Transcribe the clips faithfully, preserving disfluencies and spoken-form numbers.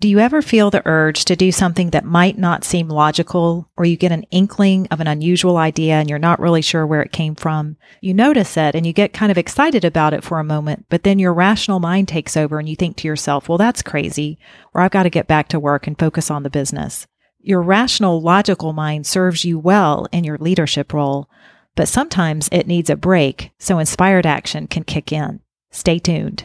Do you ever feel the urge to do something that might not seem logical, or you get an inkling of an unusual idea and you're not really sure where it came from? You notice it and you get kind of excited about it for a moment, but then your rational mind takes over and you think to yourself, well, that's crazy, or I've got to get back to work and focus on the business. Your rational, logical mind serves you well in your leadership role, but sometimes it needs a break so inspired action can kick in. Stay tuned.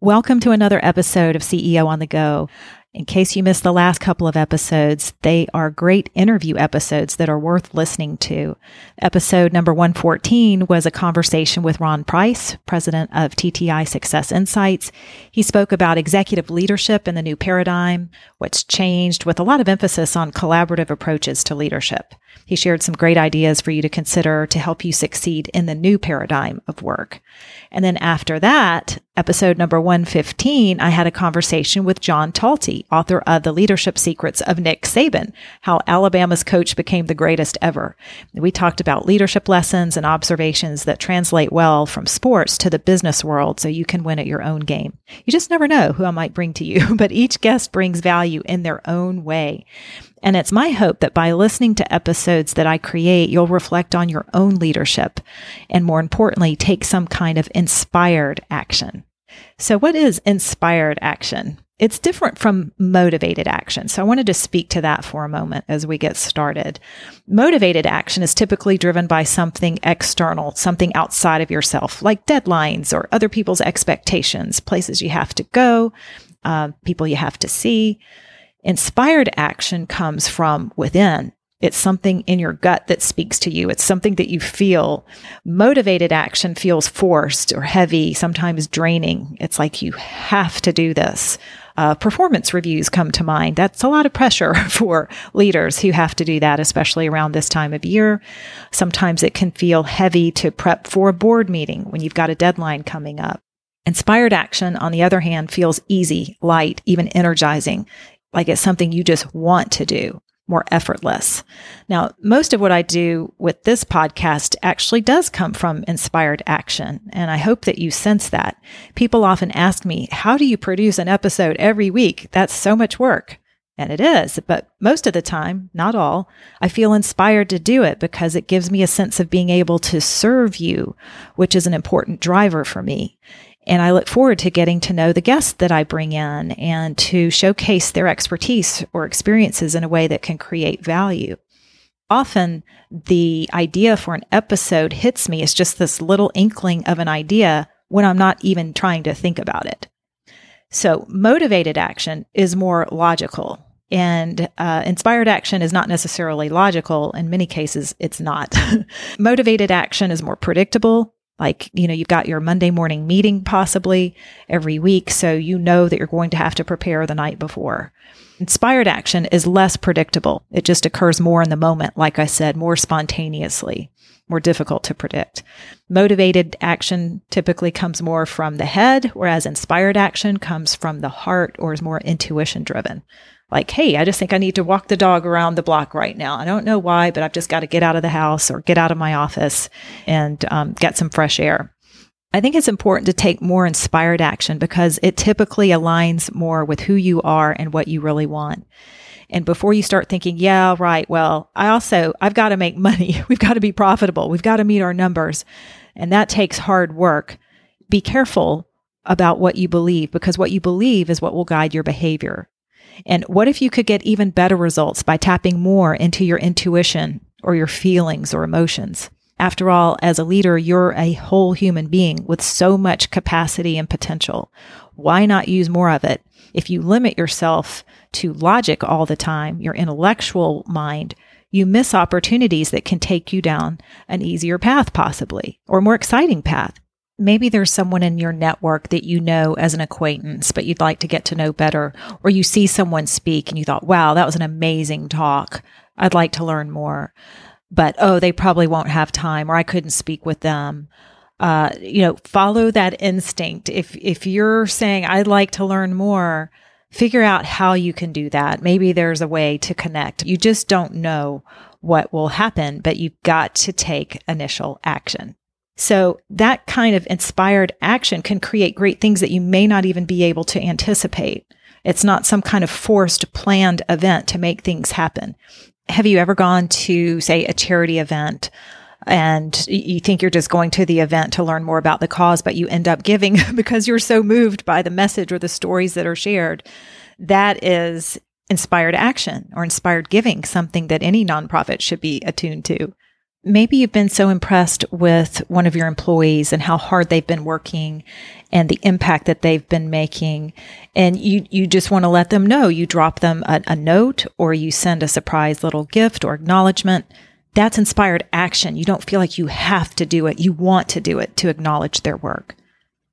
Welcome to another episode of C E O on the Go. In case you missed the last couple of episodes, they are great interview episodes that are worth listening to. Episode number one fourteen was a conversation with Ron Price, president of T T I Success Insights. He spoke about executive leadership in the new paradigm, what's changed, with a lot of emphasis on collaborative approaches to leadership. He shared some great ideas for you to consider to help you succeed in the new paradigm of work. And then after that, episode number one fifteen, I had a conversation with John Talty, author of The Leadership Secrets of Nick Saban, How Alabama's Coach Became the Greatest Ever. We talked about leadership lessons and observations that translate well from sports to the business world so you can win at your own game. You just never know who I might bring to you, but each guest brings value in their own way. And it's my hope that by listening to episodes that I create, you'll reflect on your own leadership and, more importantly, take some kind of inspired action. So what is inspired action? It's different from motivated action. So I wanted to speak to that for a moment as we get started. Motivated action is typically driven by something external, something outside of yourself, like deadlines or other people's expectations, places you have to go, uh, people you have to see. Inspired action comes from within. It's something in your gut that speaks to you. It's something that you feel. Motivated action feels forced or heavy, sometimes draining. It's like you have to do this. Uh, performance reviews come to mind. That's a lot of pressure for leaders who have to do that, especially around this time of year. Sometimes it can feel heavy to prep for a board meeting when you've got a deadline coming up. Inspired action, on the other hand, feels easy, light, even energizing. Like it's something you just want to do, more effortless. Now, most of what I do with this podcast actually does come from inspired action, and I hope that you sense that. People often ask me, how do you produce an episode every week? That's so much work. And it is, but most of the time, not all, I feel inspired to do it because it gives me a sense of being able to serve you, which is an important driver for me. And I look forward to getting to know the guests that I bring in and to showcase their expertise or experiences in a way that can create value. Often the idea for an episode hits me as just this little inkling of an idea when I'm not even trying to think about it. So motivated action is more logical. And uh, inspired action is not necessarily logical. In many cases, it's not. Motivated action is more predictable. Like, you know, you've got your Monday morning meeting possibly every week, so you know that you're going to have to prepare the night before. Inspired action is less predictable. It just occurs more in the moment, like I said, more spontaneously, more difficult to predict. Motivated action typically comes more from the head, whereas inspired action comes from the heart or is more intuition driven. Like, hey, I just think I need to walk the dog around the block right now. I don't know why, but I've just got to get out of the house or get out of my office and um, get some fresh air. I think it's important to take more inspired action because it typically aligns more with who you are and what you really want. And before you start thinking, yeah, right, well, I also, I've got to make money. We've got to be profitable. We've got to meet our numbers. And that takes hard work. Be careful about what you believe because what you believe is what will guide your behavior. And what if you could get even better results by tapping more into your intuition or your feelings or emotions? After all, as a leader, you're a whole human being with so much capacity and potential. Why not use more of it? If you limit yourself to logic all the time, your intellectual mind, you miss opportunities that can take you down an easier path possibly, or a more exciting path. Maybe there's someone in your network that you know as an acquaintance, but you'd like to get to know better, or you see someone speak and you thought, wow, that was an amazing talk. I'd like to learn more, but oh, they probably won't have time, or I couldn't speak with them. Uh, you know, follow that instinct. If if you're saying, I'd like to learn more, figure out how you can do that. Maybe there's a way to connect. You just don't know what will happen, but you've got to take initial action. So that kind of inspired action can create great things that you may not even be able to anticipate. It's not some kind of forced, planned event to make things happen. Have you ever gone to, say, a charity event and you think you're just going to the event to learn more about the cause, but you end up giving because you're so moved by the message or the stories that are shared? That is inspired action or inspired giving, something that any nonprofit should be attuned to. Maybe you've been so impressed with one of your employees and how hard they've been working and the impact that they've been making, and you you just want to let them know. You drop them a, a note, or you send a surprise little gift or acknowledgement. That's inspired action. You don't feel like you have to do it. You want to do it to acknowledge their work.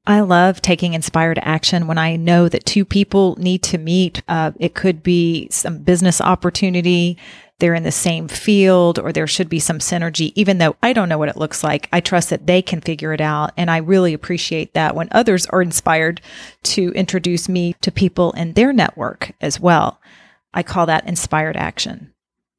I love taking inspired action when I know that two people need to meet. Uh, it could be some business opportunity, they're in the same field, or there should be some synergy. Even though I don't know what it looks like, I trust that they can figure it out. And I really appreciate that when others are inspired to introduce me to people in their network as well. I call that inspired action.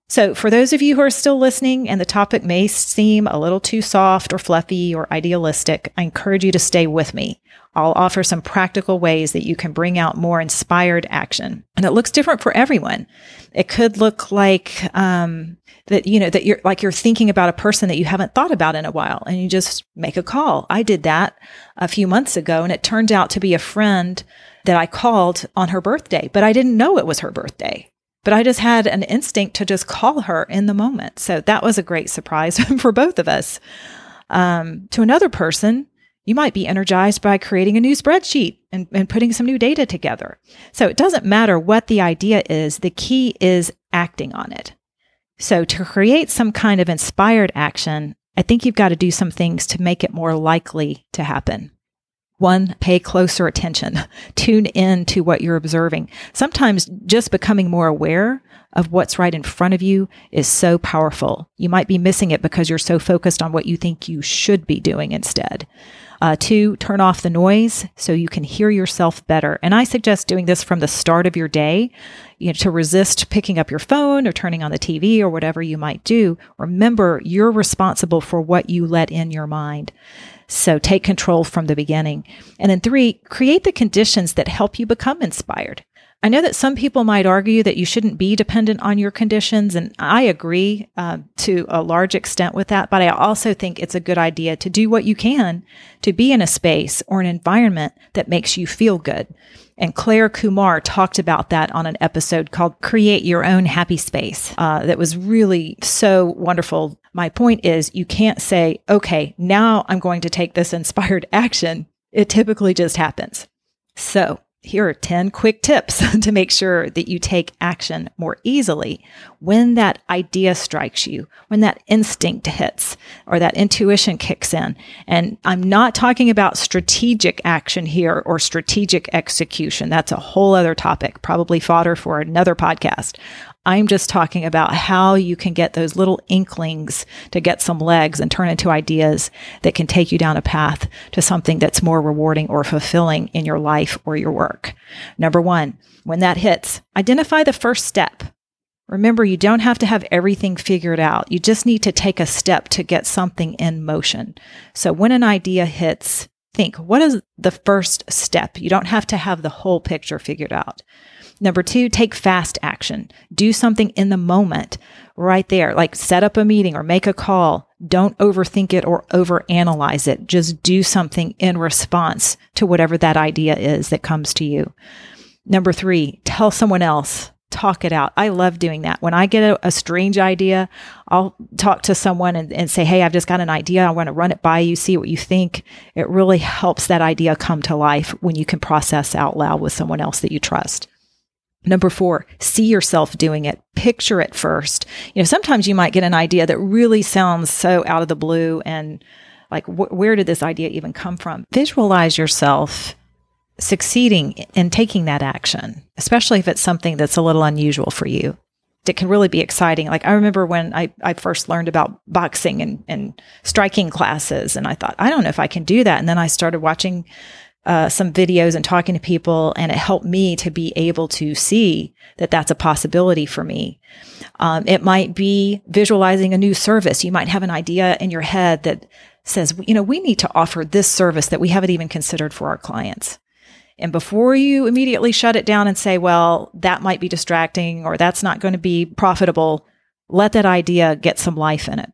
So for those of you who are still listening and the topic may seem a little too soft or fluffy or idealistic, I encourage you to stay with me. I'll offer some practical ways that you can bring out more inspired action. And it looks different for everyone. It could look like um, that, you know, that you're like you're thinking about a person that you haven't thought about in a while and you just make a call. I did that a few months ago and it turned out to be a friend that I called on her birthday, but I didn't know it was her birthday. But I just had an instinct to just call her in the moment. So that was a great surprise for both of us. Um, to another person, you might be energized by creating a new spreadsheet and, and putting some new data together. So it doesn't matter what the idea is. The key is acting on it. So to create some kind of inspired action, I think you've got to do some things to make it more likely to happen. One, pay closer attention. Tune in to what you're observing. Sometimes just becoming more aware of what's right in front of you is so powerful. You might be missing it because you're so focused on what you think you should be doing instead. Uh, two, turn off the noise so you can hear yourself better. And I suggest doing this from the start of your day, you know, to resist picking up your phone or turning on the T V or whatever you might do. Remember, you're responsible for what you let in your mind. So take control from the beginning. And then three, create the conditions that help you become inspired. I know that some people might argue that you shouldn't be dependent on your conditions, and I agree uh, to a large extent with that, but I also think it's a good idea to do what you can to be in a space or an environment that makes you feel good. And Claire Kumar talked about that on an episode called Create Your Own Happy Space. Uh, that was really so wonderful. My point is you can't say, okay, now I'm going to take this inspired action. It typically just happens. So here are ten quick tips to make sure that you take action more easily when that idea strikes you, when that instinct hits or that intuition kicks in. And I'm not talking about strategic action here or strategic execution. That's a whole other topic, probably fodder for another podcast. I'm just talking about how you can get those little inklings to get some legs and turn into ideas that can take you down a path to something that's more rewarding or fulfilling in your life or your work. Number one, when that hits, identify the first step. Remember, you don't have to have everything figured out. You just need to take a step to get something in motion. So when an idea hits, think, what is the first step? You don't have to have the whole picture figured out. Number two, take fast action. Do something in the moment right there, like set up a meeting or make a call. Don't overthink it or overanalyze it. Just do something in response to whatever that idea is that comes to you. Number three, tell someone else. Talk it out. I love doing that. When I get a, a strange idea, I'll talk to someone and, and say, hey, I've just got an idea. I want to run it by you, see what you think. It really helps that idea come to life when you can process out loud with someone else that you trust. Number four, see yourself doing it. Picture it first. You know, sometimes you might get an idea that really sounds so out of the blue and Like, wh- where did this idea even come from? Visualize yourself succeeding and taking that action, especially if it's something that's a little unusual for you. It can really be exciting. Like, I remember when I, I first learned about boxing and, and striking classes, and I thought, I don't know if I can do that. And then I started watching uh, some videos and talking to people, and it helped me to be able to see that that's a possibility for me. Um, it might be visualizing a new service. You might have an idea in your head that says, you know, we need to offer this service that we haven't even considered for our clients. And before you immediately shut it down and say, well, that might be distracting or that's not going to be profitable, let that idea get some life in it.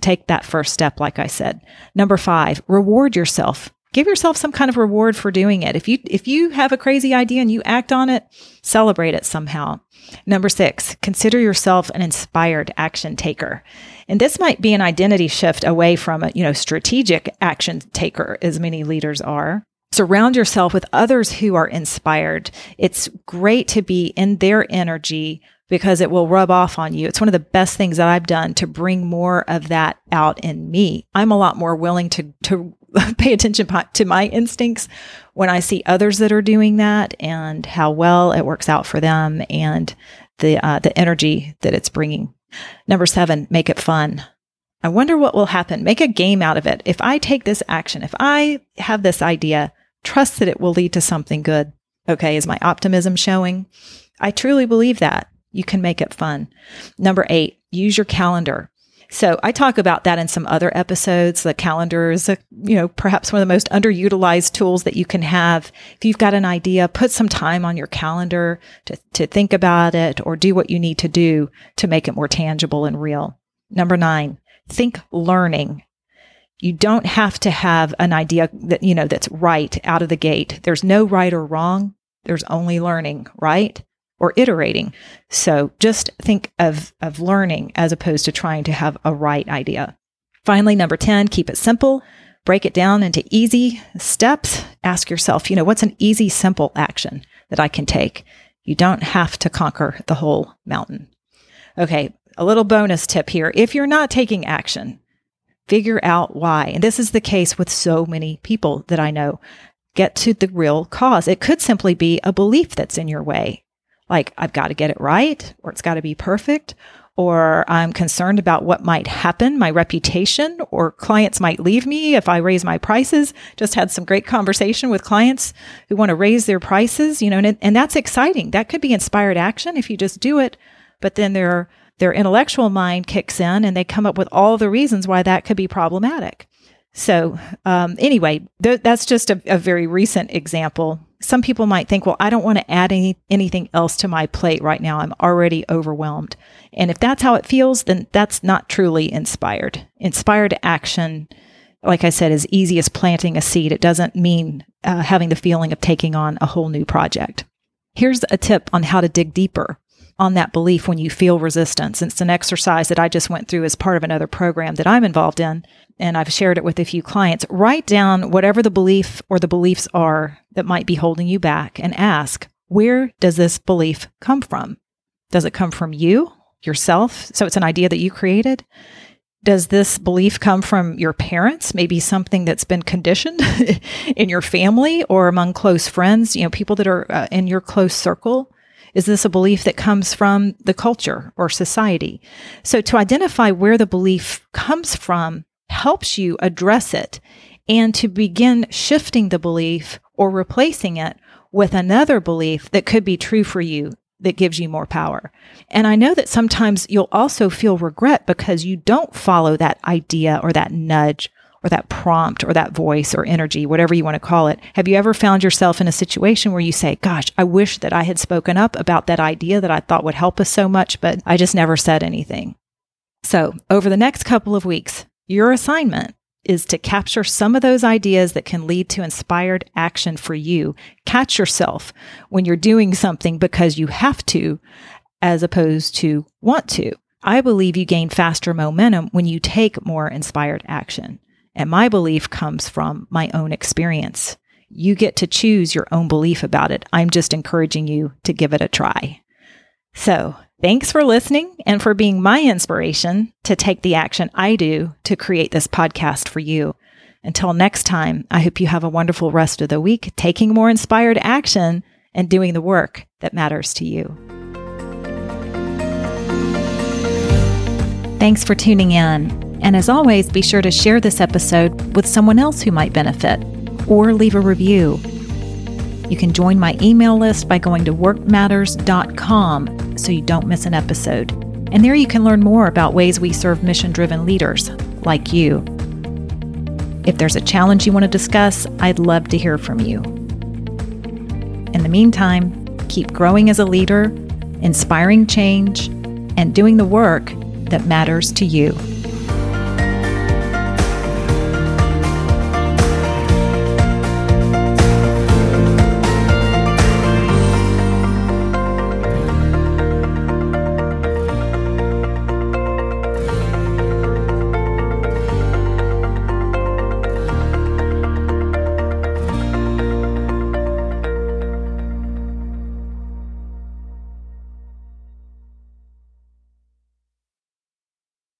Take that first step, like I said. Number five, reward yourself. Give yourself some kind of reward for doing it. If you if you have a crazy idea and you act on it, celebrate it somehow. Number six, consider yourself an inspired action taker. And this might be an identity shift away from a, you know, strategic action taker, as many leaders are. Surround yourself with others who are inspired. It's great to be in their energy because it will rub off on you. It's one of the best things that I've done to bring more of that out in me. I'm a lot more willing to, to pay attention to my instincts when I see others that are doing that and how well it works out for them and the uh, the energy that it's bringing. Number seven, make it fun. I wonder what will happen. Make a game out of it. If I take this action, if I have this idea, trust that it will lead to something good. Okay, is my optimism showing? I truly believe that. You can make it fun. Number eight, use your calendar. So I talk about that in some other episodes. The calendar is, a, you know, perhaps one of the most underutilized tools that you can have. If you've got an idea, put some time on your calendar to, to think about it or do what you need to do to make it more tangible and real. Number nine, think learning. You don't have to have an idea that, you know, that's right out of the gate. There's no right or wrong. There's only learning, right? Or iterating. So just think of, of learning as opposed to trying to have a right idea. Finally, number ten, keep it simple. Break it down into easy steps. Ask yourself, you know, what's an easy, simple action that I can take? You don't have to conquer the whole mountain. Okay, a little bonus tip here. If you're not taking action, figure out why. And this is the case with so many people that I know. Get to the real cause. It could simply be a belief that's in your way. Like, I've got to get it right, or it's got to be perfect, or I'm concerned about what might happen, my reputation, or clients might leave me if I raise my prices. Just had some great conversation with clients who want to raise their prices, you know, and, and that's exciting. That could be inspired action if you just do it, but then there are their intellectual mind kicks in and they come up with all the reasons why that could be problematic. So um, anyway, th- that's just a, a very recent example. Some people might think, well, I don't want to add any, anything else to my plate right now. I'm already overwhelmed. And if that's how it feels, then that's not truly inspired. Inspired action, like I said, is easy as planting a seed. It doesn't mean uh, having the feeling of taking on a whole new project. Here's a tip on how to dig deeper on that belief when you feel resistance. It's an exercise that I just went through as part of another program that I'm involved in, and I've shared it with a few clients. Write down whatever the belief or the beliefs are that might be holding you back and ask, where does this belief come from? Does it come from you, yourself? So it's an idea that you created. Does this belief come from your parents? Maybe something that's been conditioned in your family or among close friends, you know, people that are uh, in your close circle. Is this a belief that comes from the culture or society? So to identify where the belief comes from helps you address it and to begin shifting the belief or replacing it with another belief that could be true for you that gives you more power. And I know that sometimes you'll also feel regret because you don't follow that idea or that nudge or that prompt or that voice or energy, whatever you want to call it. Have you ever found yourself in a situation where you say, gosh, I wish that I had spoken up about that idea that I thought would help us so much, but I just never said anything? So over the next couple of weeks, your assignment is to capture some of those ideas that can lead to inspired action for you. Catch yourself when you're doing something because you have to, as opposed to want to. I believe you gain faster momentum when you take more inspired action. And my belief comes from my own experience. You get to choose your own belief about it. I'm just encouraging you to give it a try. So thanks for listening and for being my inspiration to take the action I do to create this podcast for you. Until next time, I hope you have a wonderful rest of the week, taking more inspired action and doing the work that matters to you. Thanks for tuning in. And as always, be sure to share this episode with someone else who might benefit, or leave a review. You can join my email list by going to work matters dot com so you don't miss an episode. And there you can learn more about ways we serve mission-driven leaders like you. If there's a challenge you want to discuss, I'd love to hear from you. In the meantime, keep growing as a leader, inspiring change, and doing the work that matters to you.